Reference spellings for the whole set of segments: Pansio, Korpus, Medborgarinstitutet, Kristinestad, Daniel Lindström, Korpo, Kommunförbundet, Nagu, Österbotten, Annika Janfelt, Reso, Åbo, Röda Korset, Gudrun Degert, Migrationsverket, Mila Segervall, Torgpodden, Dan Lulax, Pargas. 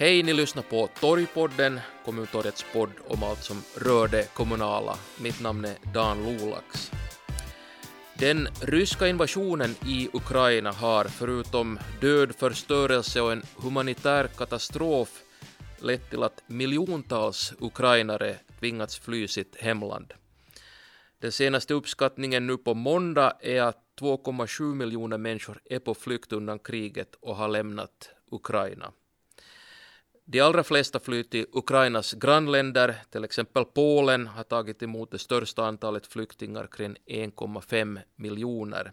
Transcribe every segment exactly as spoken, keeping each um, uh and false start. Hej, ni lyssnar på Torgpodden, kommuntorgets podd om allt som rör det kommunala. Mitt namn är Dan Lulax. Den ryska invasionen i Ukraina har, förutom död, förstörelse och en humanitär katastrof, lett till att miljontals ukrainare tvingats fly sitt hemland. Den senaste uppskattningen nu på måndag är att två komma sju miljoner människor är på flykt undan kriget och har lämnat Ukraina. De allra flesta flyr till Ukrainas grannländer, till exempel Polen har tagit emot det största antalet flyktingar, kring en komma fem miljoner.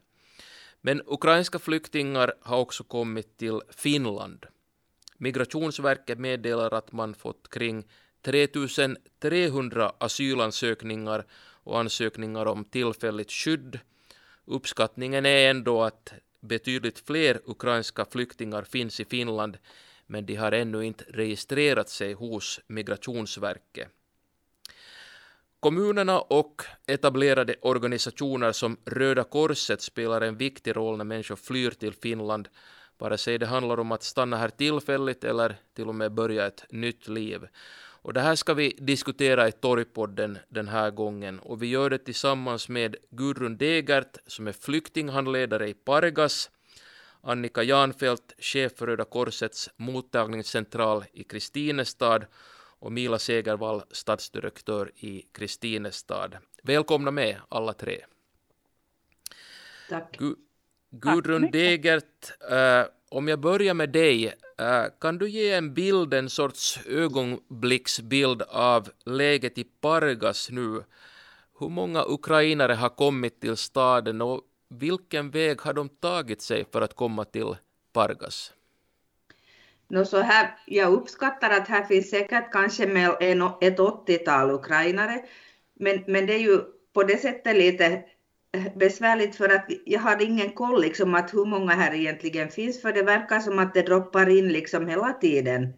Men ukrainska flyktingar har också kommit till Finland. Migrationsverket meddelar att man fått kring tre tusen trehundra asylansökningar och ansökningar om tillfälligt skydd. Uppskattningen är ändå att betydligt fler ukrainska flyktingar finns i Finland, men de har ännu inte registrerat sig hos Migrationsverket. Kommunerna och etablerade organisationer som Röda Korset spelar en viktig roll när människor flyr till Finland, vare sig det handlar om att stanna här tillfälligt eller till och med börja ett nytt liv. Och det här ska vi diskutera i Torgpodden den här gången, och vi gör det tillsammans med Gudrun Degert som är flyktinghandledare i Pargas, Annika Janfelt, chef för Röda Korsets mottagningscentral i Kristinestad, och Mila Segervall, stadsdirektör i Kristinestad. Välkomna med alla tre. Tack. Gu- Gudrun Tack. Degert, eh, om jag börjar med dig, eh, kan du ge en bild, en sorts ögonblicksbild av läget i Pargas nu? Hur många ukrainare har kommit till staden och vilken väg har de tagit sig för att komma till Pargas? No, så här, jag uppskattar att här finns säkert kanske med en, ett åttiotal ukrainare. Men, men det är ju på det sättet lite besvärligt för att jag har ingen koll liksom, att hur många här egentligen finns. För det verkar som att det droppar in liksom, hela tiden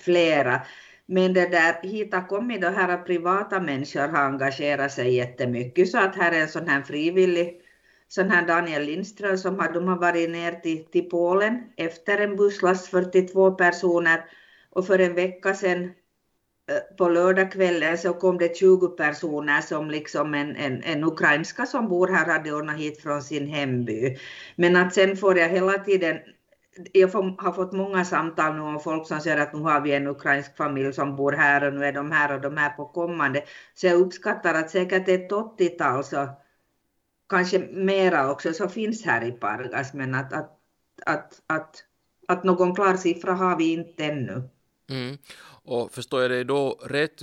flera. Men det där hit har kommit då här privata människor har engagerat sig jättemycket. Så att här är en sån här frivillig... Sån här Daniel Lindström som har, de har varit ner till, till Polen efter en busslast fyrtiotvå personer. Och för en vecka sedan på lördagskvällen så kom det tjugo personer som liksom en, en, en ukrainska som bor här hade ordnat hit från sin hemby. Men att sen får jag hela tiden, jag får, har fått många samtal nu om folk som säger att nu har vi en ukrainsk familj som bor här och nu är de här och de här på kommande. Så jag uppskattar att säkert ett åttiotal så. Kanske mera också så finns här i Pargas, men att, att, att, att, att någon klar siffra har vi inte ännu. Mm. Och förstår jag det då rätt,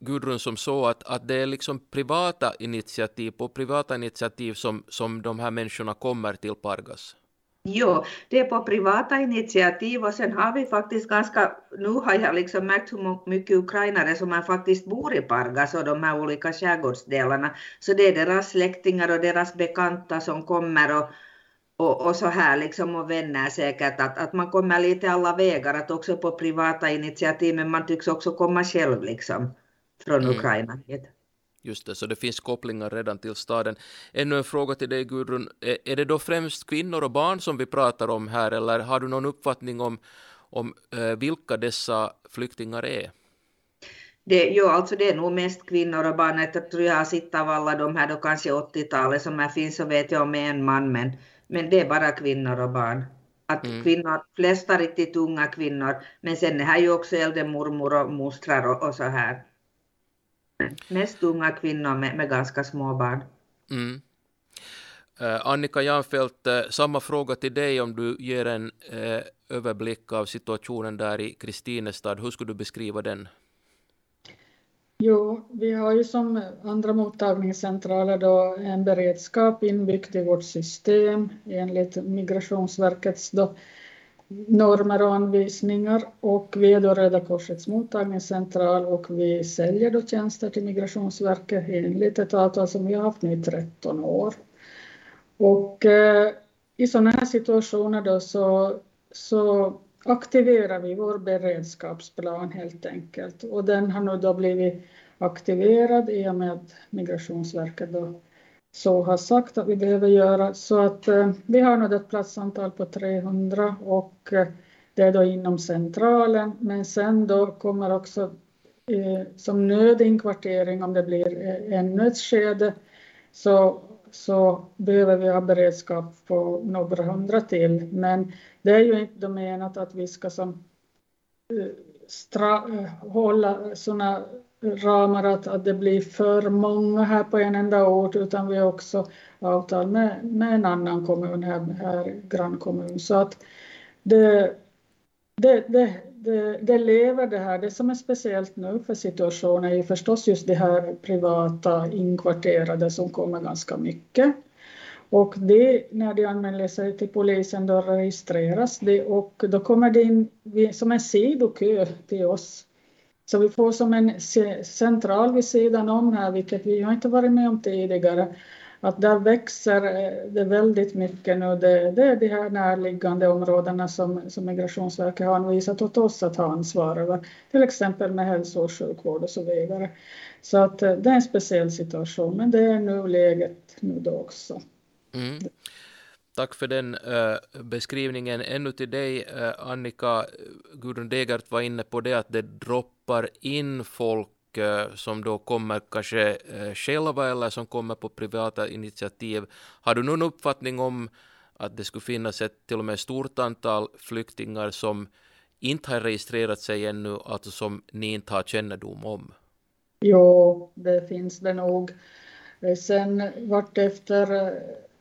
Gudrun, som så att, att det är liksom privata initiativ och privata initiativ som, som de här människorna kommer till Pargas? Jo, det är på privata initiativ och sen har vi faktiskt ganska, nu har jag liksom märkt hur mycket ukrainare som är faktiskt bor i Pargas och de här olika skärgårdsdelarna. Så det är deras släktingar och deras bekanta som kommer och, och, och så här liksom och vänner säkert att, att man kommer lite alla vägar att också på privata initiativ men man tycks också komma själv liksom från mm. Ukraina. Just det, så det finns kopplingar redan till staden. Ännu en fråga till dig, Gudrun. Är det då främst kvinnor och barn som vi pratar om här, eller har du någon uppfattning om, om vilka dessa flyktingar är? Det, jo, alltså det är nog mest kvinnor och barn. Jag tror jag har sett av alla de här, då kanske åttiotalet som här finns, så vet jag om en man, men, men det är bara kvinnor och barn. Att mm. kvinnor, flesta riktigt unga kvinnor, men sen är här ju också äldre mormor och mostrar och, och så här. Mest unga kvinnor med, med ganska små barn. Mm. Eh, Annika Janfelt, eh, samma fråga till dig om du ger en eh, överblick av situationen där i Kristinestad. Hur skulle du beskriva den? Jo, vi har ju som andra mottagningscentraler då en beredskap inbyggt i vårt system enligt Migrationsverkets då normer och anvisningar och vi är då Röda Korsets mottagningscentral och vi säljer då tjänster till Migrationsverket enligt ett avtal som vi har haft nu i tretton år. Och eh, i sådana här situationer då så, så aktiverar vi vår beredskapsplan helt enkelt och den har nu då blivit aktiverad i och med att Migrationsverket då så har sagt att vi behöver göra så att eh, vi har något ett platsantal på trehundra och eh, Det är då inom centralen, men sen då kommer också eh, som nödinkvartering, om det blir eh, ännu ett skede, så, så behöver vi ha beredskap på några hundra till. Men det är ju inte menat att vi ska som, eh, stra- hålla sådana ramar att, att det blir för många här på en enda ort, utan vi har också avtal med, med en annan kommun här, här grannkommun. Så att det, det, det, det, det lever det här. Det som är speciellt nu för situationen är ju förstås just det här privata inkvarterade som kommer ganska mycket. Och det, när de anmäler sig till polisen, då registreras det och då kommer det in som en sidokö till oss. Så vi får som en central vid sidan om här, vilket vi har inte varit med om tidigare. Att där växer det väldigt mycket nu. Det, det är de här närliggande områdena som, som Migrationsverket har anvisat åt oss att ha ansvar över. Till exempel med hälso- och sjukvård och så vidare. Så att det är en speciell situation, men det är nu läget nu då också. Mm. Tack för den uh, beskrivningen. Ännu till dig, uh, Annika. Gudrun Degert var inne på det att det droppar in folk som då kommer kanske själva eller som kommer på privata initiativ. Har du någon uppfattning om att det skulle finnas ett till och med stort antal flyktingar som inte har registrerat sig ännu, alltså som ni inte har kännedom om? Jo, det finns det nog. Sen vart efter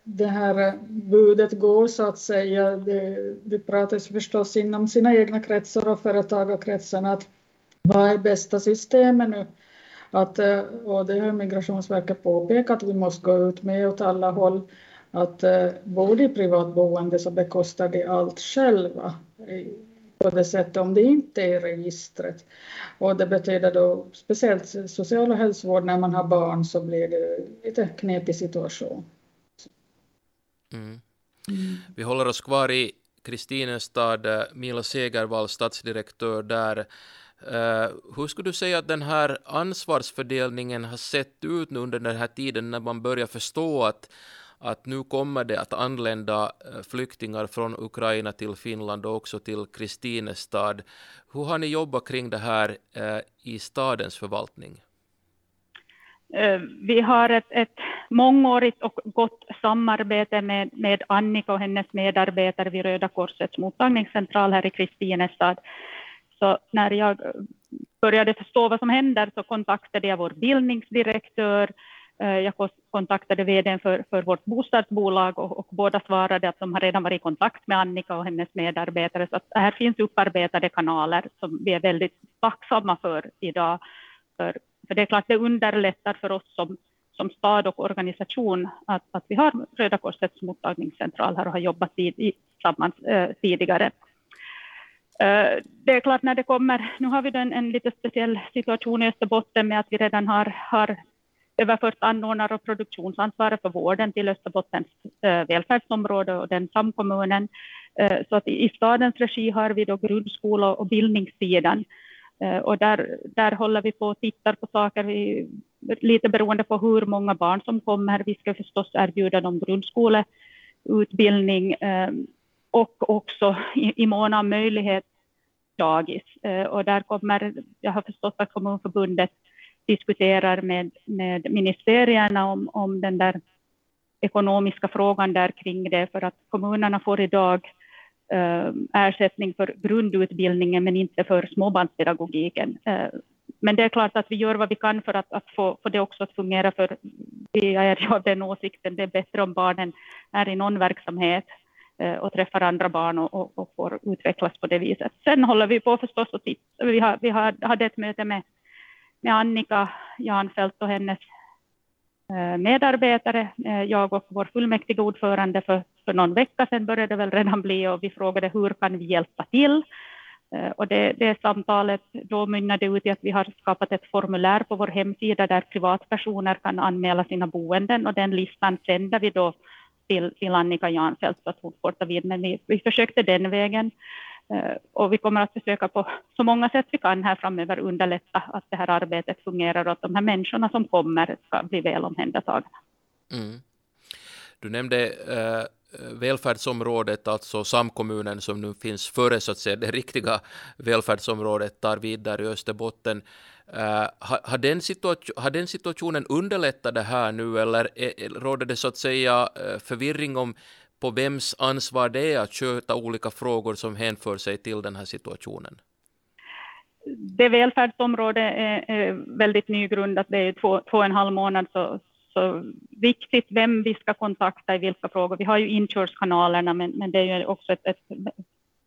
det här budet går, så att säga, det, det pratas förstås inom sina egna kretsar och företagarkretsarna att vad är bästa systemet nu? Att, och det har Migrationsverket påpekat, vi måste gå ut med åt alla håll. Att både i privatboende så bekostar de allt själva. På det sättet om det inte är registret. Och det betyder då speciellt social- och hälsovård när man har barn, så blir det lite knepig situation. Mm. Vi håller oss kvar i Kristinestad. Mila Segervall, stadsdirektör där. Uh, hur skulle du säga att den här ansvarsfördelningen har sett ut nu under den här tiden när man börjar förstå att, att nu kommer det att anlända flyktingar från Ukraina till Finland och också till Kristinestad? Hur har ni jobbat kring det här uh, i stadens förvaltning? Uh, vi har ett, ett mångårigt och gott samarbete med, med Annika och hennes medarbetare vid Röda Korsets mottagningscentral här i Kristinestad. Så när jag började förstå vad som händer så kontaktade jag vår bildningsdirektör. Jag kontaktade vdn för, för vårt bostadsbolag och, och båda svarade att de har redan varit i kontakt med Annika och hennes medarbetare. Så att här finns upparbetade kanaler som vi är väldigt tacksamma för idag. För, för det är klart det underlättar för oss som, som stad och organisation att, att vi har Röda Korsets mottagningscentral här och har jobbat i, tillsammans eh, tidigare. Det är klart när det kommer, nu har vi en, en lite speciell situation i Österbotten med att vi redan har, har överfört anordnare och produktionsansvaret för vården till Österbottens eh, välfärdsområde och den samkommunen. Eh, så att i, i stadens regi har vi då grundskola och bildningssidan. Eh, och där, där håller vi på och tittar på saker, vi, lite beroende på hur många barn som kommer. Vi ska förstås erbjuda dem grundskoleutbildning eh, och också i, i mån av möjlighet dagis. Eh, och där kommer, jag har förstått att Kommunförbundet diskuterar med, med ministerierna om, om den där ekonomiska frågan där kring det. För att kommunerna får idag eh, ersättning för grundutbildningen men inte för småbarnspedagogiken. Eh, men det är klart att vi gör vad vi kan för att, att få, få det också att fungera. För jag är av den åsikten, det är bättre om barnen är i någon verksamhet och träffar andra barn och, och, och får utvecklas på det viset. Sen håller vi på förstås och tittar. Vi, har, vi har, hade ett möte med, med Annika Janfelt och hennes eh, medarbetare. Eh, jag och vår fullmäktige ordförande för, för någon vecka sedan började väl redan bli. Och vi frågade hur kan vi hjälpa till. Eh, och det, det samtalet då mynnade ut i att vi har skapat ett formulär på vår hemsida där privatpersoner kan anmäla sina boenden. Och den listan sänder vi då Till, till Annika Janfelt så att hon får ta vid. Men vi, vi försökte den vägen. Eh, och vi kommer att försöka på så många sätt vi kan här framöver underlätta att det här arbetet fungerar och att de här människorna som kommer ska bli väl omhändertagna. Mm. Du nämnde eh, välfärdsområdet, alltså samkommunen som nu finns före så att säga det riktiga välfärdsområdet, tar vid där i Österbotten. Uh, har, har, den situa- har den situationen underlättat det här nu, eller är, råder det så att säga förvirring om på vems ansvar det är att sköta olika frågor som hänför sig till den här situationen? Det välfärdsområdet är väldigt nygrundat, det är två, två och en halv månad så, så viktigt vem vi ska kontakta i vilka frågor. Vi har ju inkörskanalerna men, men det är ju också ett, ett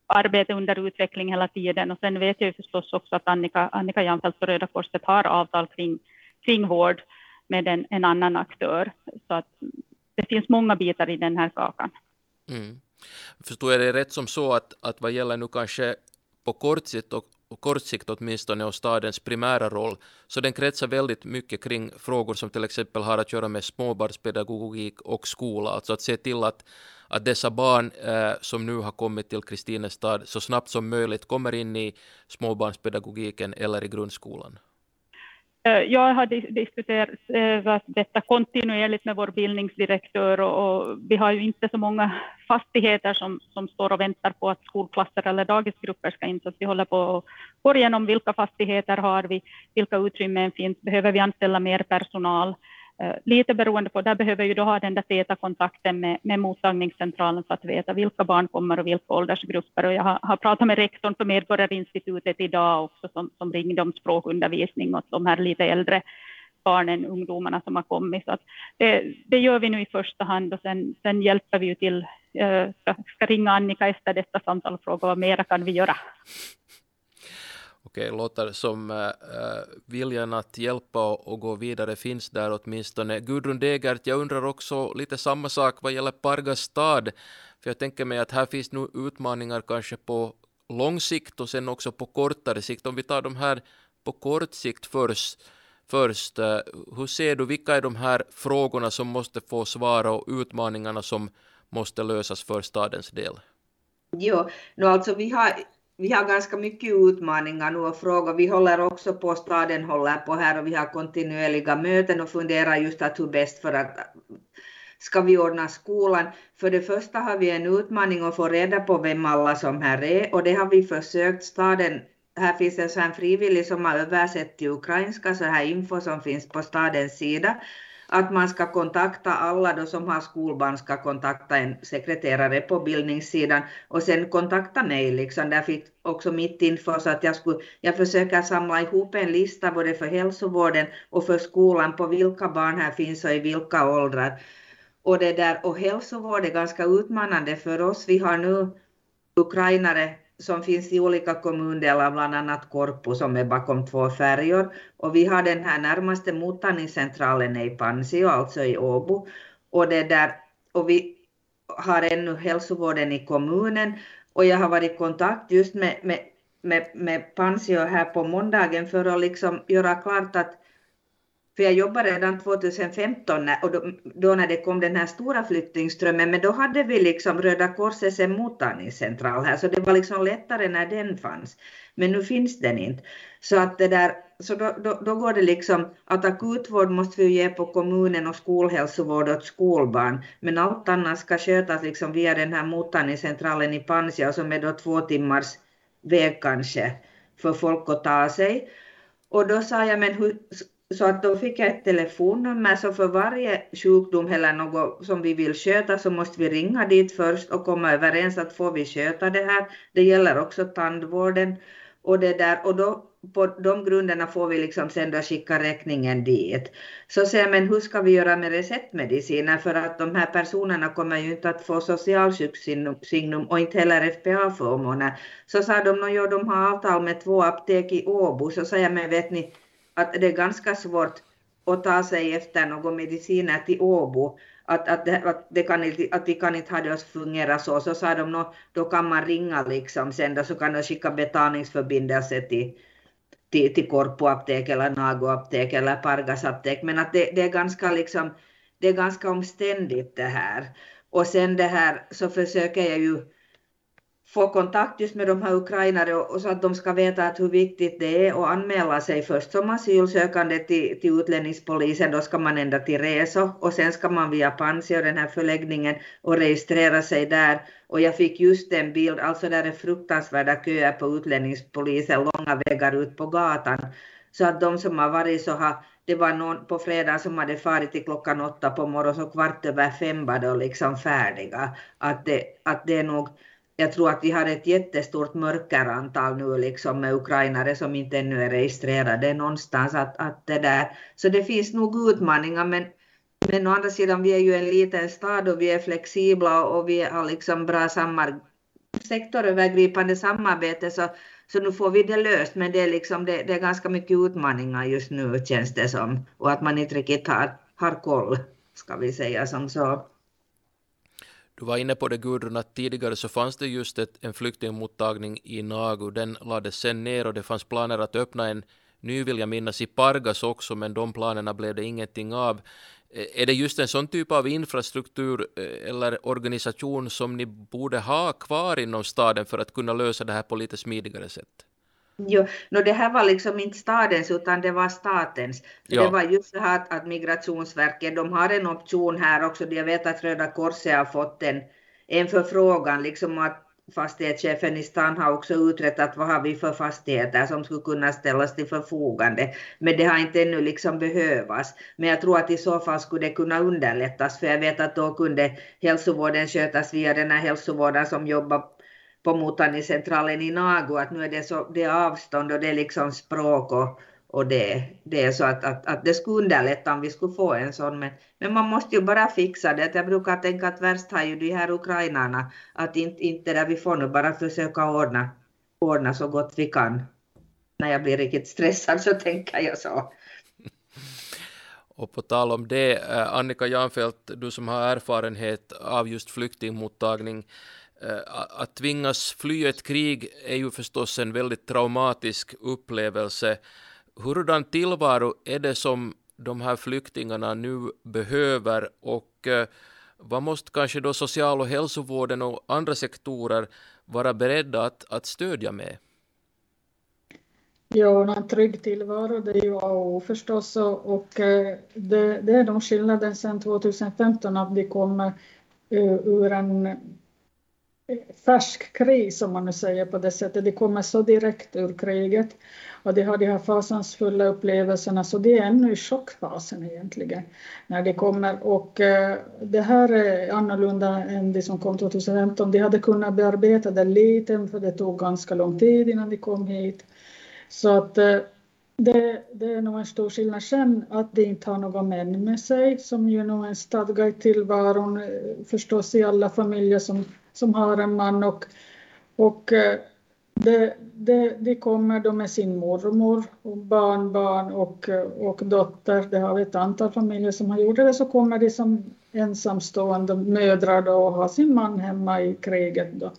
arbete under utveckling hela tiden, och sen vet jag ju förstås också att Annika, Annika Janfelt och Röda Korset har avtal kring, kring vård med en, en annan aktör, så att det finns många bitar i den här kakan. Mm. Förstår jag det rätt som så att, att vad gäller nu kanske på kort sikt och och kort sikt åtminstone och stadens primära roll, så den kretsar väldigt mycket kring frågor som till exempel har att göra med småbarnspedagogik och skola, alltså att se till att, att dessa barn eh, som nu har kommit till Kristinestad så snabbt som möjligt kommer in i småbarnspedagogiken eller i grundskolan. Jag har diskuterat detta kontinuerligt med vår bildningsdirektör, och, och vi har ju inte så många fastigheter som, som står och väntar på att skolklasser eller dagisgrupper ska in, så att vi håller på och går igenom vilka fastigheter har vi, vilka utrymmen finns, behöver vi anställa mer personal, eh, lite beroende på, där behöver vi då ha den där täta kontakten med, med mottagningscentralen för att veta vilka barn kommer och vilka åldersgrupper, och jag har, har pratat med rektorn för Medborgarinstitutet idag också som, som ringde om språkundervisning åt de här lite äldre barnen, ungdomarna som har kommit. Så att det, det gör vi nu i första hand, och sen, sen hjälper vi ju till. Jag ska ringa Annika efter detta samtal och fråga vad mera kan vi göra. Okej, låter som äh, viljan att hjälpa och, och gå vidare finns där åtminstone. Gudrun Degert, jag undrar också lite samma sak vad gäller Pargas stad. För jag tänker mig att här finns nu utmaningar kanske på lång sikt och sen också på kortare sikt. Om vi tar de här på kort sikt först. Först, hur ser du, vilka är de här frågorna som måste få svara och utmaningarna som måste lösas för stadens del? Jo, no, alltså vi har, vi har ganska mycket utmaningar nu och frågor. Vi håller också på, staden håller på här, och vi har kontinuerliga möten och funderar just att hur bäst för att ska vi ordna skolan. För det första har vi en utmaning att få reda på vem alla som här är, och det har vi försökt staden. Här finns en sån frivillig som har översatt till ukrainska, så här info som finns på stadens sida. Att man ska kontakta alla då som har skolbarn, ska kontakta en sekreterare på bildningssidan och sen kontakta mig. Liksom. Där fick också mitt info så att jag, skulle, jag försöker samla ihop en lista både för hälsovården och för skolan på vilka barn här finns och i vilka åldrar. Och, det där, och hälsovård är ganska utmanande för oss. Vi har nu ukrainare som finns i olika kommundelar, bland annat Korpus som är bakom två färjor. Och vi har den här närmaste mottagningscentralen i Pansio, alltså i Åbo. Och, det där, och vi har ännu hälsovården i kommunen. Och jag har varit i kontakt just med, med, med, med Pansio här på måndagen för att liksom göra klart att, för jag jobbade redan tjugohundrafemton och då, då när det kom den här stora flyktingströmmen, men då hade vi liksom Röda Korsets mottagningscentral här, så det var liksom lättare när den fanns, men nu finns den inte. Så, att det där, så då, då, då går det liksom att akutvård måste vi ge på kommunen och skolhälsovård åt skolbarn, men allt annat ska skötas liksom via den här mottagningscentralen i Pansio som är då två timmars väg kanske för folk att ta sig. Och då sa jag, men hur... Så att då fick jag ett telefonnummer, så för varje sjukdom eller något som vi vill köta så måste vi ringa dit först och komma överens att får vi köta det här. Det gäller också tandvården och det där, och då på de grunderna får vi liksom sen då skicka räkningen dit. Så säger jag, men hur ska vi göra med receptmediciner, för att de här personerna kommer ju inte att få socialskyddssignum och inte heller F P A-förmåner. Så sa de, ja, de har avtal med två apotek i Åbo, så säger jag, men vet ni att det är ganska svårt att ta sig efter någon mediciner till Åbo, att, att, det, att, det kan, att vi kan inte ha det att fungera så. Så sa de, no, då kan man ringa liksom sen då, så kan de skicka betalningsförbindelse till, till, till Korpo aptek eller Nagu aptek eller Pargas aptek. Men att det, det, är ganska liksom, det är ganska omständigt det här. Och sen det här så försöker jag ju få kontakt just med de här ukrainare och, och så att de ska veta att hur viktigt det är att anmäla sig först som asylsökande till, till utlänningspolisen. Då ska man ända till Reso och sen ska man via Pansio, den här förläggningen, och registrera sig där. Och jag fick just en bild, alltså där är fruktansvärda köer på utlänningspolisen, långa vägar ut på gatan. Så att de som har varit så har, det var någon på fredag som hade farit till klockan åtta på morgonen, så kvart över fem var då liksom färdiga. Att det, att det är nog... Jag tror att vi har ett jättestort mörkerantal nu liksom med ukrainare som inte ännu är registrerade någonstans. Att, att det där. Så det finns nog utmaningar, men, men å andra sidan vi är ju en liten stad och vi är flexibla och vi har liksom bra samar- sektorövergripande samarbete. Så, så nu får vi det löst, men det är, liksom, det, det är ganska mycket utmaningar just nu känns det som. Och att man inte riktigt har, har koll, ska vi säga som så. Du var inne på det, Gudrun, att tidigare så fanns det just ett, en flyktingmottagning i Nagu. Den lades sen ner och det fanns planer att öppna en ny, vill jag minnas, i Pargas också, men de planerna blev det ingenting av. Är det just en sån typ av infrastruktur eller organisation som ni borde ha kvar inom staden för att kunna lösa det här på lite smidigare sätt? Jo, no det här var liksom inte stadens utan det var statens. Ja. Det var just det här att, att Migrationsverket, de har en option här också. Jag vet att Röda Korset har fått en, en förfrågan, liksom att fastighetschefen i stan har också utrett att vad har vi för fastigheter som skulle kunna ställas till förfogande. Men det har inte ännu liksom behövas. Men jag tror att i så fall skulle det kunna underlättas, för jag vet att då kunde hälsovården skötas via den här hälsovården som jobbar på mottagningscentralen i Nagu, att nu är det, så, det är avstånd och det är liksom språk och, och det, det är så att, att, att det skulle underlätta om vi skulle få en sån, men, men man måste ju bara fixa det. Jag brukar tänka att värst har ju de här ukrainarna, att inte, inte där vi får nu bara försöka ordna, ordna så gott vi kan. När jag blir riktigt stressad så tänker jag så. Och på tal om det, Annika Janfelt, du som har erfarenhet av just flyktingmottagning, att tvingas fly ett krig är ju förstås en väldigt traumatisk upplevelse. Hurdan tillvaro är det som de här flyktingarna nu behöver, och vad måste kanske då social- och hälsovården och andra sektorer vara beredda att, att stödja med? Ja, en trygg tillvaro, det är ju A och O förstås, och det, det är de skillnaden sedan tjugo femton att vi kommer ur en färsk kris, som man nu säger på det sättet. Det kommer så direkt ur kriget och det har de här fasansfulla upplevelserna, så det är ännu i chockfasen egentligen när det kommer, och det här är annorlunda än det som kom tjugo femton. De hade kunnat bearbeta det lite, för det tog ganska lång tid innan de kom hit, så att det, det är nog en stor skillnad. Sen att de inte har någon män med sig, som ju nog en stadga i tillvaron förstås i alla familjer som som har en man, och, och det, det, det kommer de med sin mormor och barnbarn och, och dotter. Det har vi ett antal familjer som har gjort det. Så kommer de som ensamstående mödrar då och har sin man hemma i kriget då.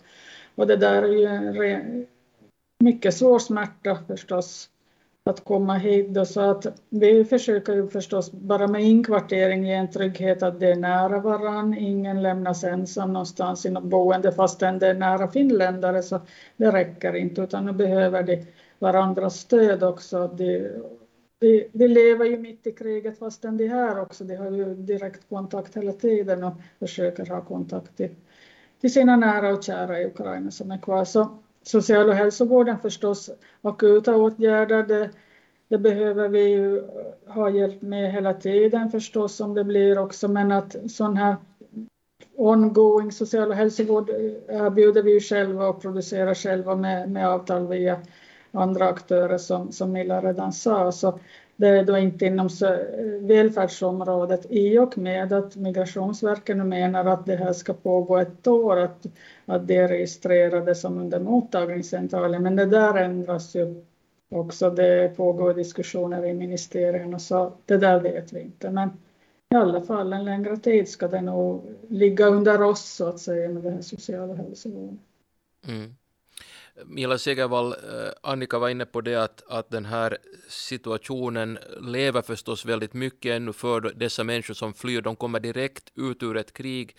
Och det där är ju en re, mycket svår smärta förstås att komma hit då. Så att vi försöker ju förstås bara med inkvartering ge en trygghet att det är nära varann. Ingen lämnas ensam någonstans i något boende fastän det är nära finländare, så det räcker inte, utan nu behöver de varandras stöd också. De, de, de lever ju mitt i kriget fastän de är här också. De har ju direkt kontakt hela tiden och försöker ha kontakt till, till sina nära och kära i Ukraina som är kvar. Så social- och hälsovården förstås, akuta åtgärder, det, det behöver vi ju ha hjälp med hela tiden förstås som det blir också. Men att sån här ongoing social- och hälsovård erbjuder vi ju själva och producerar själva med, med avtal via andra aktörer som, som Mila redan sa. Så det är då inte inom välfärdsområdet, i och med att Migrationsverket nu menar att det här ska pågå ett år, att, att det är registrerade som under mottagningscentralen. Men det där ändras ju också, det pågår diskussioner i ministerien och så, det där vet vi inte. Men i alla fall en längre tid ska det nog ligga under oss så att säga med det här sociala hälsovården. Mm. Mila Segervall, Annika var inne på det att, att den här situationen lever förstås väldigt mycket ännu för dessa människor som flyr. De kommer direkt ut ur ett krig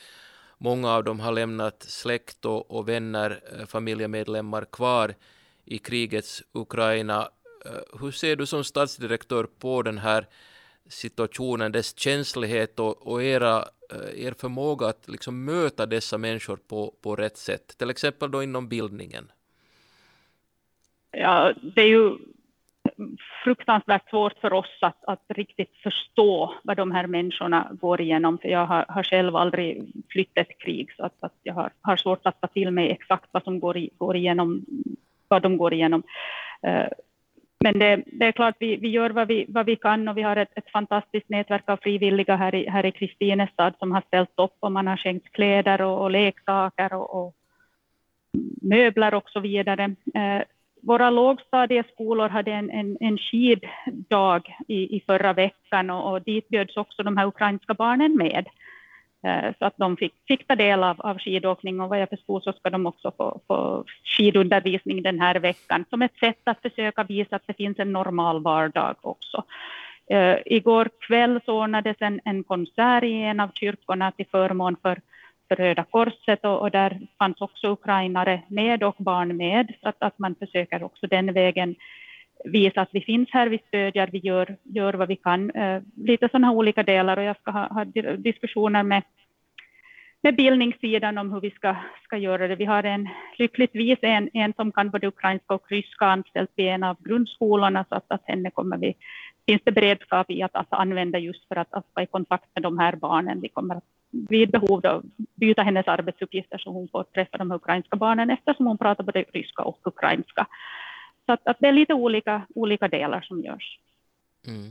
Många av dem har lämnat släkt och vänner, familjemedlemmar kvar i krigets Ukraina. Hur ser du som statsdirektör på den här situationen, dess känslighet och, och era, er förmåga att liksom möta dessa människor på, på rätt sätt? Till exempel då inom bildningen. Ja, det är ju fruktansvärt svårt för oss att, att riktigt förstå vad de här människorna går igenom. För jag har, har själv aldrig flytt ett krig, så att, att jag har, har svårt att ta till mig exakt vad som går, i, går igenom, vad de går igenom. Uh, Men det, det är klart, vi, vi gör vad vi, vad vi kan, och vi har ett, ett fantastiskt nätverk av frivilliga här i, här i Kristinestad som har ställt upp, och man har skänkt kläder och, och leksaker och, och möbler och så vidare. Eh, våra lågstadieskolor hade en, en, en skiddag i, i förra veckan, och, och dit bjöds också de här ukrainska barnen med. Så att de fick, fick ta del av, av skidåkning, och vad jag förstår så ska de också få, få skidundervisning den här veckan. Som ett sätt att försöka visa att det finns en normal vardag också. Uh, igår kväll så ordnades en, en konsert i en av kyrkorna till förmån för, för Röda Korset. Och, och där fanns också ukrainare med och barn med. Så att, att man försöker också den vägen visa att vi finns här, vi stödjer, vi gör, gör vad vi kan. Eh, lite sådana olika delar, och jag ska ha, ha diskussioner med, med bildningssidan om hur vi ska, ska göra det. Vi har en, lyckligtvis en, en som kan både ukrainska och ryska anställd vid en av grundskolorna, så att, att henne kommer vi, finns det beredskap i att, att använda just för att, att vara i kontakt med de här barnen. Vi kommer att vid behov av byta hennes arbetsuppgifter så hon får träffa de ukrainska barnen, eftersom hon pratar både ryska och ukrainska. Så att, att det är lite olika, olika delar som görs. Mm.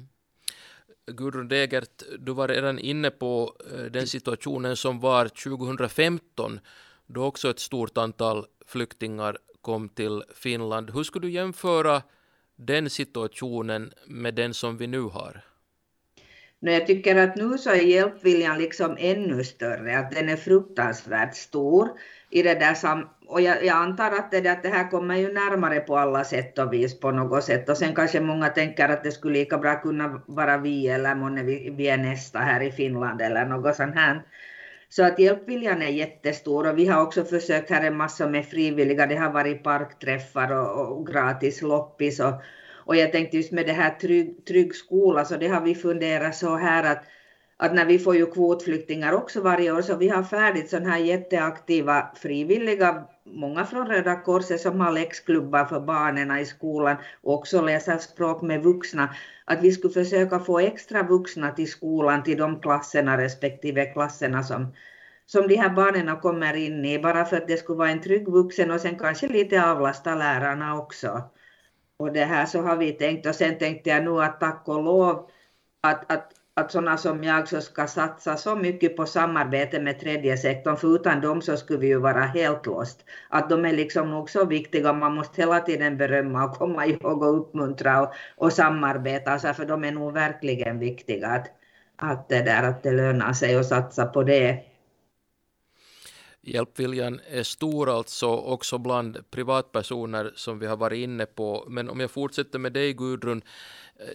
Gudrun Degert, du var redan inne på den situationen som var tjugohundrafemton, då också ett stort antal flyktingar kom till Finland. Hur skulle du jämföra den situationen med den som vi nu har? Men jag tycker att nu så är hjälpviljan liksom ännu större, att den är fruktansvärt stor i det där sam- och jag, jag antar att det, att det här kommer ju närmare på alla sätt och vis på något sätt, och sen kanske många tänker att det skulle lika bra kunna vara vi eller månne vi, vi är nästa här i Finland eller något sånt här. Så att hjälpviljan är jättestor, och vi har också försökt här en massa med frivilliga, det har varit parkträffar och, och gratis loppis och Och jag tänkte just med det här trygg, trygg skola, så det har vi funderat så här att, att när vi får ju kvotflyktingar också varje år, så vi har färdigt sådana här jätteaktiva frivilliga, många från Röda Korset som har läxklubbar för barnen i skolan och också läser språk med vuxna, att vi skulle försöka få extra vuxna till skolan, till de klasserna respektive klasserna som, som de här barnen kommer in i, bara för att det skulle vara en trygg vuxen och sen kanske lite avlasta lärarna också. Och det här så har vi tänkt, och sen tänkte jag nu att tack och lov att, att, att sådana som jag så ska satsa så mycket på samarbete med tredje sektorn, för utan dem så skulle vi ju vara helt lost. Att de är liksom nog så viktiga, man måste hela tiden berömma och komma ihåg och uppmuntra och, och samarbeta, alltså, för de är nog verkligen viktiga att, att, det där, att det lönar sig och satsa på det. Hjälpviljan är stor alltså också bland privatpersoner som vi har varit inne på. Men om jag fortsätter med dig, Gudrun,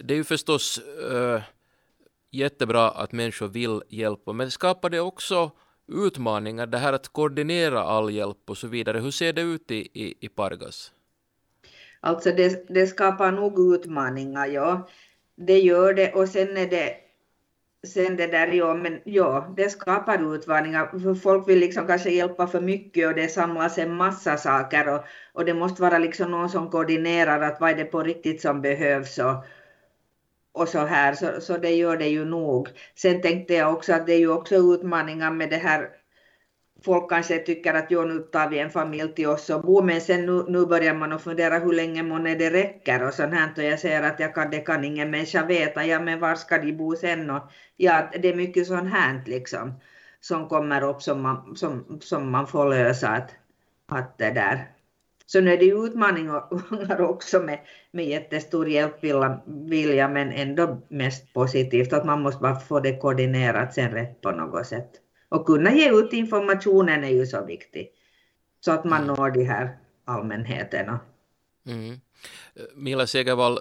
det är ju förstås äh, jättebra att människor vill hjälpa. Men skapar det också utmaningar, det här att koordinera all hjälp och så vidare? Hur ser det ut i, i, i Pargas? Alltså det, det skapar nog utmaningar, ja. Det gör det, och sen är det... Sen det där, ja, men ja, det skapar utmaningar, för folk vill liksom kanske hjälpa för mycket och det samlas en massa saker, och, och det måste vara liksom någon som koordinerar att vad är det på riktigt som behövs och, och så här, så, så det gör det ju nog. Sen tänkte jag också att det är ju också utmaningar med det här, folk kanske tycker att ja, nu tar vi en familj till oss och bo, men sen nu, nu börjar man att fundera hur länge månne det räcker och sånt här, och jag säger att jag kan, det kan ingen människa veta, ja men var ska de bo sen, och ja, det är mycket sånt här liksom som kommer upp som man, som, som man får lösa att, att det där. Så nu är det ju utmaningar också med, med jättestor hjälpvilja, men ändå mest positivt att man måste bara få det koordinerat sen rätt på något sätt. Och kunna ge ut informationen är ju så viktig, så att man når de här allmänheterna. Mm. Mila Segervall,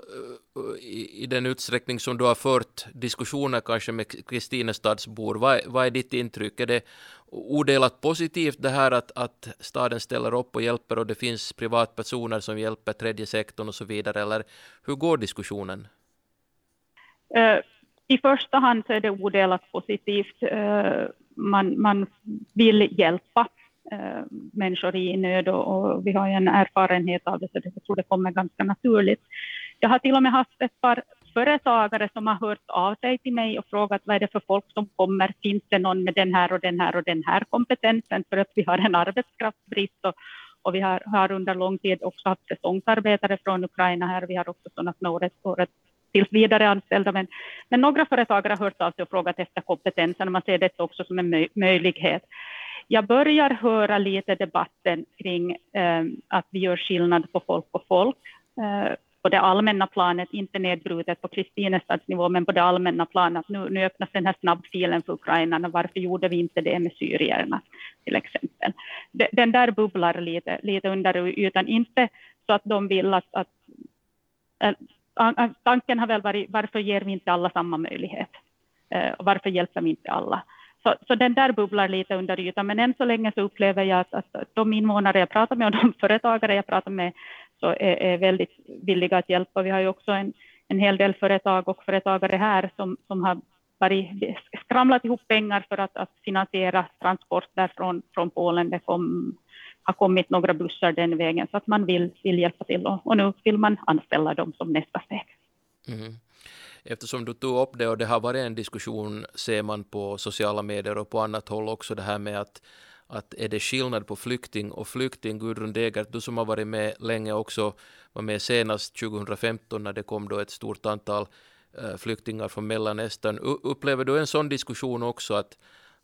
i, i den utsträckning som du har fört diskussioner kanske med Kristinestadsbor, vad, vad är ditt intryck? Är det odelat positivt det här att, att staden ställer upp och hjälper och det finns privatpersoner som hjälper tredje sektorn och så vidare, eller hur går diskussionen? Uh, I första hand så är det odelat positivt. Uh, man, man vill hjälpa människor i nöd, och vi har en erfarenhet av det, så jag tror det kommer ganska naturligt. Jag har till och med haft ett par företagare som har hört av sig till mig och frågat vad är det för folk som kommer, finns det någon med den här och den här och den här kompetensen, för att vi har en arbetskraftsbrist, och, och vi har, har under lång tid också haft säsongsarbetare från Ukraina här, vi har också sådana några året tills vidare anställda, men, men några företagare har hört av sig och frågat efter kompetensen, och man ser det också som en möj- möjlighet. Jag börjar höra lite debatten kring eh, att vi gör skillnad på folk och folk eh, på det allmänna planet, inte nedbrutet på Kristinestadsnivå, men på det allmänna planet. Nu, nu öppnas den här snabbfilen för ukrainarna, varför gjorde vi inte det med syrierna till exempel? De, den där bubblar lite, lite under utan inte så att de vill att, att äh, tanken har väl varit, varför ger vi inte alla samma möjlighet? Eh, och varför hjälper vi inte alla? Så, så den där bubblar lite under ytan, men än så länge så upplever jag att, att de invånare jag pratar med och de företagare jag pratar med så är, är väldigt villiga att hjälpa. Vi har ju också en, en hel del företag och företagare här som, som har varit, skramlat ihop pengar för att, att finansiera transport därifrån från Polen. Det kom, har kommit några bussar den vägen, så att man vill, vill hjälpa till, och, och nu vill man anställa dem som nästa steg. Mm. Eftersom du tog upp det, och det har varit en diskussion, ser man på sociala medier och på annat håll också, det här med att, att är det skillnad på flykting och flykting. Gudrun Degert, du som har varit med länge också, var med senast tjugo femton när det kom då ett stort antal äh, flyktingar från Mellanöstern. U- upplever du en sån diskussion också att,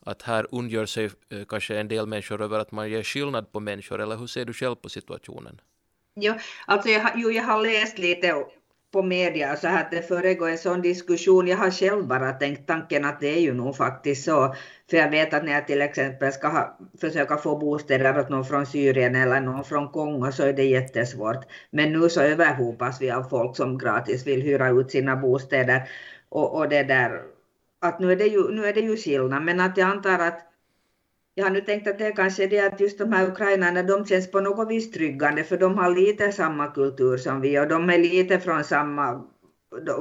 att här undgör sig äh, kanske en del människor över att man gör skillnad på människor, eller hur ser du själv på situationen? Ja, alltså jag, jo, jag har läst lite på media så här, det föregår en sån diskussion. Jag har själv bara tänkt tanken att det är ju nog faktiskt så, för jag vet att när jag till exempel ska ha, försöka få bostäder åt någon från Syrien eller någon från Kongo, så är det jättesvårt, men nu så överhopas vi av folk som gratis vill hyra ut sina bostäder, och, och det där att nu är det ju, nu är det ju skillnad, men att jag antar att jag har nu tänkt att det kanske är det att just de här ukrainarna, de känns på något vis tryggande, för de har lite samma kultur som vi, och de är lite från samma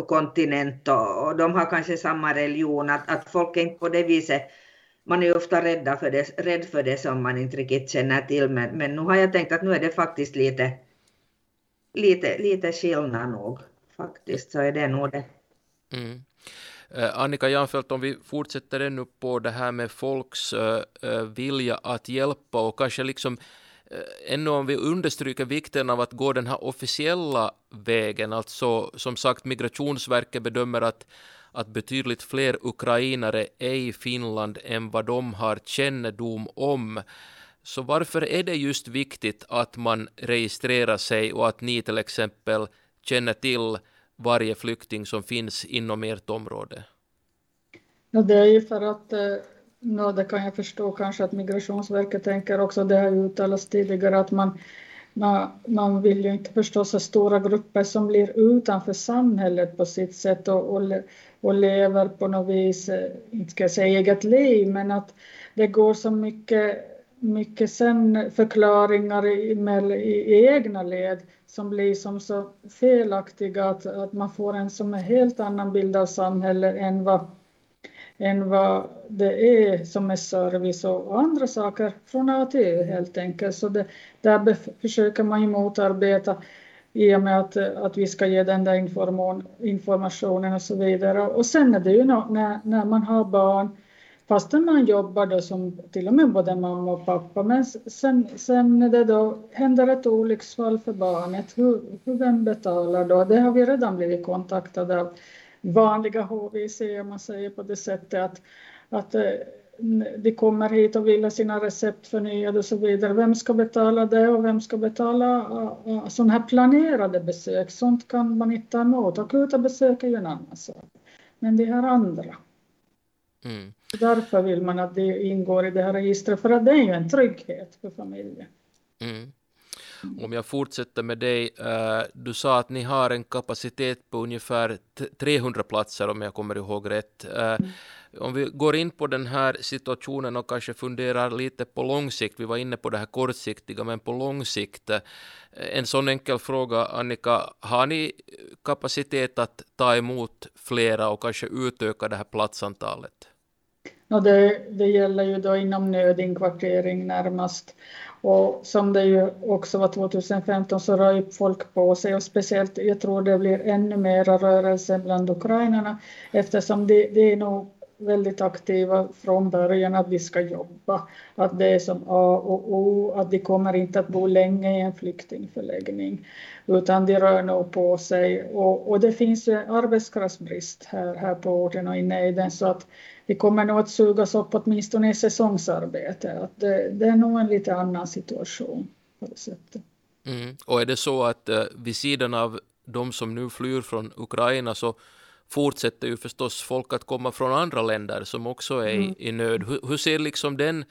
kontinent, och de har kanske samma religion, att, att folk är inte på det viset, man är ju ofta rädda för det, rädd för det som man inte riktigt känner till, men, men nu har jag tänkt att nu är det faktiskt lite, lite, lite skillnad nog faktiskt, så är det nog det. Mm. Annika Janfelt, om vi fortsätter ännu på det här med folks äh, vilja att hjälpa, och kanske liksom äh, ännu om vi understryker vikten av att gå den här officiella vägen, alltså som sagt Migrationsverket bedömer att, att betydligt fler ukrainare är i Finland än vad de har kännedom om. Så varför är det just viktigt att man registrerar sig och att ni till exempel känner till varje flykting som finns inom ert område? Ja, det är ju för att, no, det kan jag förstå kanske att Migrationsverket tänker också, det har ju uttalats tidigare att man, man, man vill ju inte förstå så stora grupper som blir utanför samhället på sitt sätt och, och, och lever på något vis, inte ska jag säga eget liv, men att det går så mycket mycket sen förklaringar i, med, i egna led som blir som så felaktiga att, att man får en som är helt annan bild av samhället än vad, än vad det är som är service och andra saker från A till E helt enkelt. Så det, där bef- försöker man ju motarbeta i och med att, att vi ska ge den där inform- informationen och så vidare. Och sen är det ju no- när, när man har barn, fastän man jobbar då som till och med både mamma och pappa, men sen, sen det då händer ett olycksfall för barnet, hur, hur vem betalar då? Det har vi redan blivit kontaktade av vanliga H V C, om man säger på det sättet att, att de kommer hit och vill ha sina recept förnyade och så vidare. Vem ska betala det och vem ska betala sådana här planerade besök? Sånt kan man inte ta emot. Akuta besök är ju en annan sak, men det här andra. Mm. Därför vill man att det ingår i det här registret, för att det är ju en trygghet för familjen. Mm. Om jag fortsätter med dig, du sa att ni har en kapacitet på ungefär trehundra platser om jag kommer ihåg rätt. Om vi går in på den här situationen och kanske funderar lite på lång sikt, vi var inne på det här kortsiktiga, men på lång sikt, en sån enkel fråga Annika, har ni kapacitet att ta emot flera och kanske utöka det här platsantalet? Ja, det, det gäller ju då inom nödinkvartering närmast. Och som det ju också var tjugo femton så rör upp folk på sig, och speciellt jag tror det blir ännu mer rörelse bland ukrainarna eftersom det, det är nog väldigt aktiva från början att vi ska jobba, att det är som A och O, att de kommer inte att bo länge i en flyktingförläggning utan de rör nog på sig, och, och det finns ju en arbetskraftsbrist här, här på orten och i nejden, så att vi kommer nog att sugas upp åtminstone i säsongsarbete, att det, det är nog en lite annan situation på det sättet. Mm. Och är det så att eh, vid sidan av de som nu flyr från Ukraina så fortsätter ju förstås folk att komma från andra länder som också är mm. i nöd. Hur, hur ser liksom den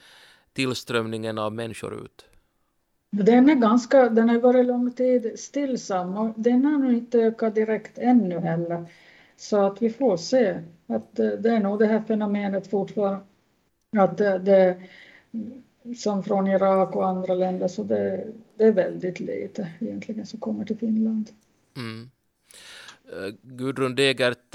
tillströmningen av människor ut? Den är ganska, den har varit lång tid stillsam och den har nog inte ökat direkt ännu heller. Så att vi får se att det är nog det här fenomenet fortfarande. Att det, det, som från Irak och andra länder, så det, det är väldigt lite egentligen som kommer till Finland. Mm. Gudrun Degert,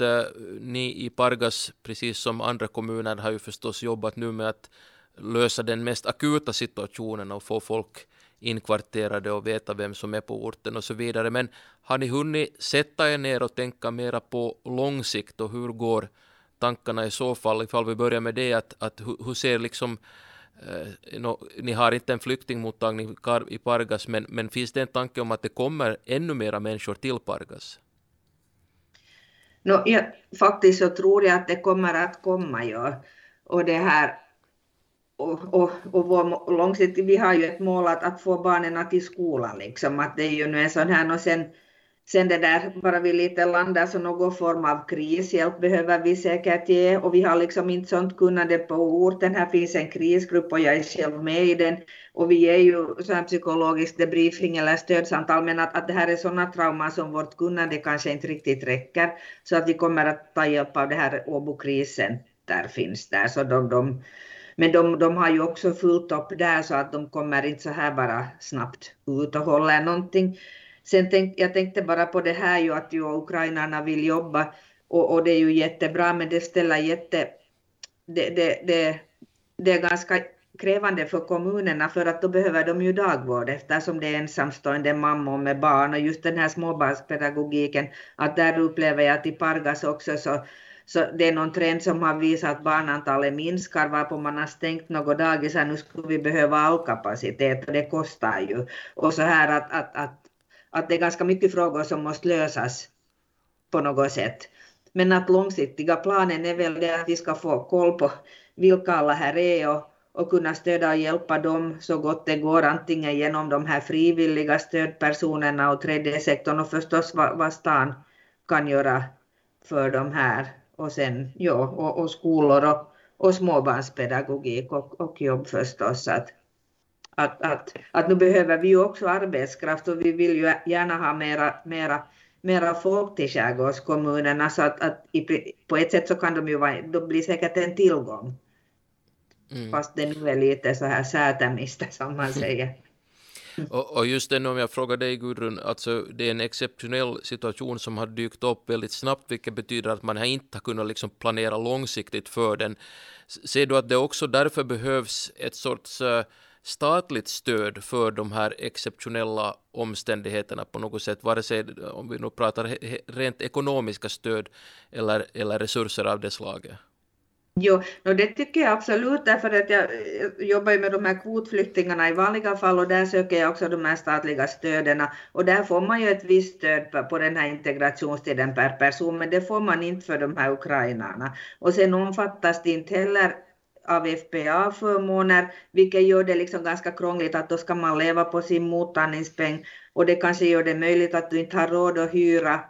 ni i Pargas, precis som andra kommuner, har ju förstås jobbat nu med att lösa den mest akuta situationen och få folk inkvarterade och veta vem som är på orten och så vidare. Men har ni hunnit sätta er ner och tänka mera på lång sikt, och hur går tankarna i så fall? Ifall vi börjar med det, att, att hur ser liksom, eh, no, ni har inte en flyktingmottagning i Pargas, men, men finns det en tanke om att det kommer ännu mera människor till Pargas? No, jag, faktiskt så tror jag att det kommer att komma, ja. Och det här och, och, och vår långsiktigt, vi har ju ett mål att, att få barnen till skolan liksom, att det är ju nu en sån här, och sen, sen det där, bara vi lite landar så någon form av krishjälp behöver vi säkert ge, och vi har liksom inte sånt kunnande på orten, här finns en krisgrupp och jag är själv med i den, och vi ger ju så här psykologisk debriefing eller stödsamtal, men att, att det här är sådana trauman som vårt kunnande kanske inte riktigt räcker, så att vi kommer att ta hjälp av det här Åbo-krisen, där finns där, så de, de men de, de har ju också fullt upp där, så att de kommer inte så här bara snabbt ut och håller någonting. Sen tänk, jag tänkte bara på det här ju att ju ukrainarna vill jobba, och, och det är ju jättebra, men det ställer jätte, det, det, det, det är ganska krävande för kommunerna, för att då behöver de ju dagvård eftersom det är ensamstående mammor med barn, och just den här småbarnspedagogiken, att där upplever jag att i Pargas också så Så det är någon trend som har visat att barnantalet minskar, varpå man har stängt något dagis, nu skulle vi behöva all kapacitet, och det kostar ju. Och så här att, att, att, att det är ganska mycket frågor som måste lösas på något sätt. Men att långsiktiga planen är väl det att vi ska få koll på vilka alla här är, och, och kunna stödja och hjälpa dem så gott det går, antingen genom de här frivilliga stödpersonerna och tredje sektorn, och förstås vad, vad stan kan göra för de här. Och sen ja, och, och skolor och, och småbarnspedagogik och, och jobb förstås. Att, att, att, att nu behöver vi också arbetskraft, och vi vill ju gärna ha mera, mera, mera folk till skärgårdskommunerna. Så att, att i, på ett sätt så kan de ju vara, de blir säkert en tillgång. Mm. Fast det nu är lite så här sätemista som man säger. Och, och just det, om jag frågar dig Gudrun, alltså det är en exceptionell situation som har dykt upp väldigt snabbt, vilket betyder att man inte har kunnat liksom planera långsiktigt för den. Ser du att det också därför behövs ett sorts uh, statligt stöd för de här exceptionella omständigheterna på något sätt, vare sig om vi nu pratar he- rent ekonomiska stöd eller, eller resurser av det slaget? Jo, no det tycker jag absolut, därför att jag jobbar med de här kvotflyktingarna i vanliga fall, och där söker jag också de här statliga stöderna, och där får man ju ett visst stöd på den här integrationstiden per person, men det får man inte för de här ukrainarna, och sen omfattas det inte heller av F P A-förmåner, vilket gör det liksom ganska krångligt att då ska man leva på sin mottagningspeng, och det kanske gör det möjligt att du inte har råd att hyra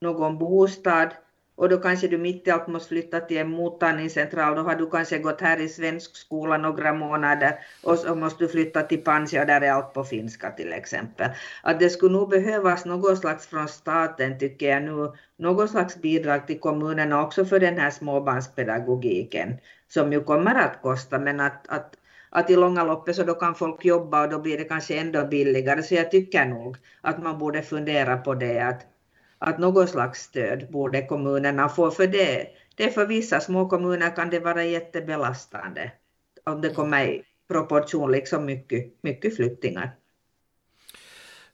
någon bostad. och då kanske du mitt i allt måste flytta till en mottagningscentral, då har du kanske gått här i svensk skola några månader och så måste du flytta till Pansio där är allt på finska till exempel. Att det skulle nog behövas något slags från staten tycker jag nu, något slags bidrag till kommunerna också för den här småbarnspedagogiken som ju kommer att kosta, men att, att att i långa loppet så då kan folk jobba och då blir det kanske ändå billigare. Så jag tycker nog att man borde fundera på det. Att, att något slags stöd borde kommunerna få. För det, det för vissa små kommuner kan det vara jättebelastande. Om det kommer i proportion liksom mycket, mycket flyktingar.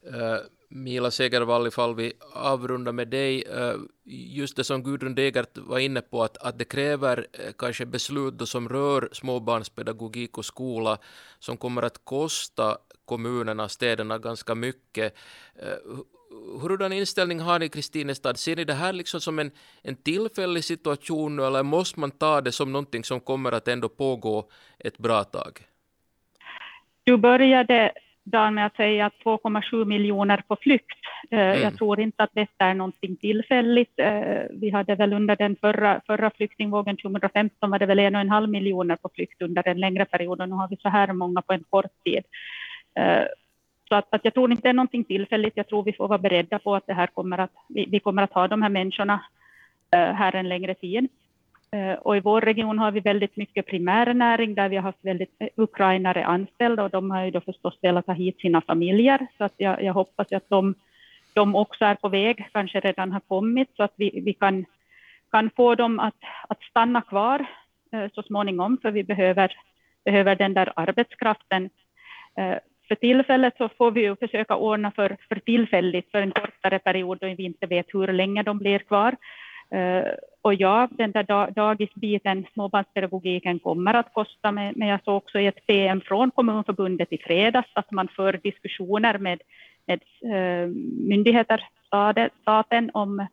Uh, Mila Segervall, ifall vi avrundar med dig. Uh, just det som Gudrun Degert var inne på, att, att det kräver uh, kanske beslut då som rör småbarnspedagogik och skola som kommer att kosta kommunerna, städerna ganska mycket. Uh, Hurdan inställning har ni i Kristinestad? Ser ni det här liksom som en, en tillfällig situation eller måste man ta det som någonting som kommer att ändå pågå ett bra tag? Du började Dan med att säga att två komma sju miljoner på flykt. Mm. Jag tror inte att detta är någonting tillfälligt. Vi hade väl under den förra, förra flyktingvågen tjugo femton var det väl en och en halv miljoner på flykt under en längre period och nu har vi så här många på en kort tid. Så att, att jag tror inte det är någonting tillfälligt. Jag tror vi får vara beredda på att det här kommer att, vi, vi kommer att ha de här människorna eh, här en längre tid. Eh, och i vår region har vi väldigt mycket primärnäring där vi har haft väldigt ukrainare anställda och de har ju då förstås velat ta hit sina familjer. Så att jag, jag hoppas att de, de också är på väg, kanske redan har kommit så att vi, vi kan, kan få dem att, att stanna kvar eh, så småningom för vi behöver, behöver den där arbetskraften. Eh, För tillfället så får vi ju försöka ordna för, för tillfälligt för en kortare period då vi inte vet hur länge de blir kvar. Uh, och ja, den där dag, dagisbiten, småbarnspedagogiken kommer att kosta. Men, men jag såg också i ett P M från Kommunförbundet i fredags att man för diskussioner med, med uh, myndigheter, staten om,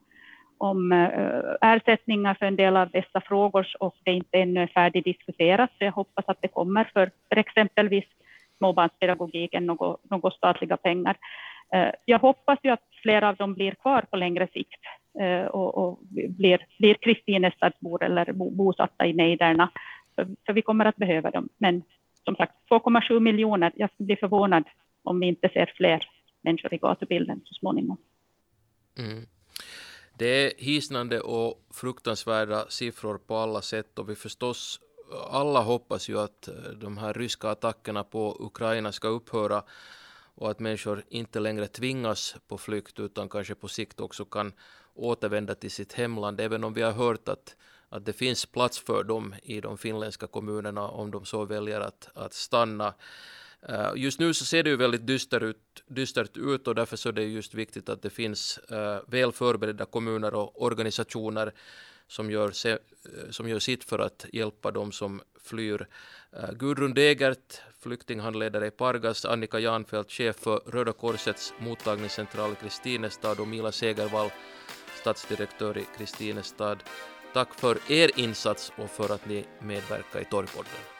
om uh, ersättningar för en del av dessa frågor och det är inte ännu färdigdiskuterat. Så jag hoppas att det kommer för, för exempelvis småbarnspedagogiken, något, något statliga pengar. Eh, jag hoppas ju att flera av dem blir kvar på längre sikt eh, och, och blir, blir Kristinestadsbor eller bo, bosatta i nejderna. För, för vi kommer att behöva dem. Men som sagt, två komma sju miljoner. Jag skulle bli förvånad om vi inte ser fler människor i gatubilden så småningom. Mm. Det är hisnande och fruktansvärda siffror på alla sätt och vi förstås alla hoppas ju att de här ryska attackerna på Ukraina ska upphöra och att människor inte längre tvingas på flykt utan kanske på sikt också kan återvända till sitt hemland. Även om vi har hört att, att det finns plats för dem i de finländska kommunerna om de så väljer att, att stanna. Just nu så ser det ju väldigt dystert ut, dystert ut och därför så är det just viktigt att det finns väl förberedda kommuner och organisationer som gör, som gör sitt för att hjälpa dem som flyr. Uh, Gudrun Degert, flyktinghandledare i Pargas, Annika Janfelt, chef för Röda Korsets mottagningscentral i Kristinestad och Mila Segervall, stadsdirektör i Kristinestad. Tack för er insats och för att ni medverkar i Torgpodden.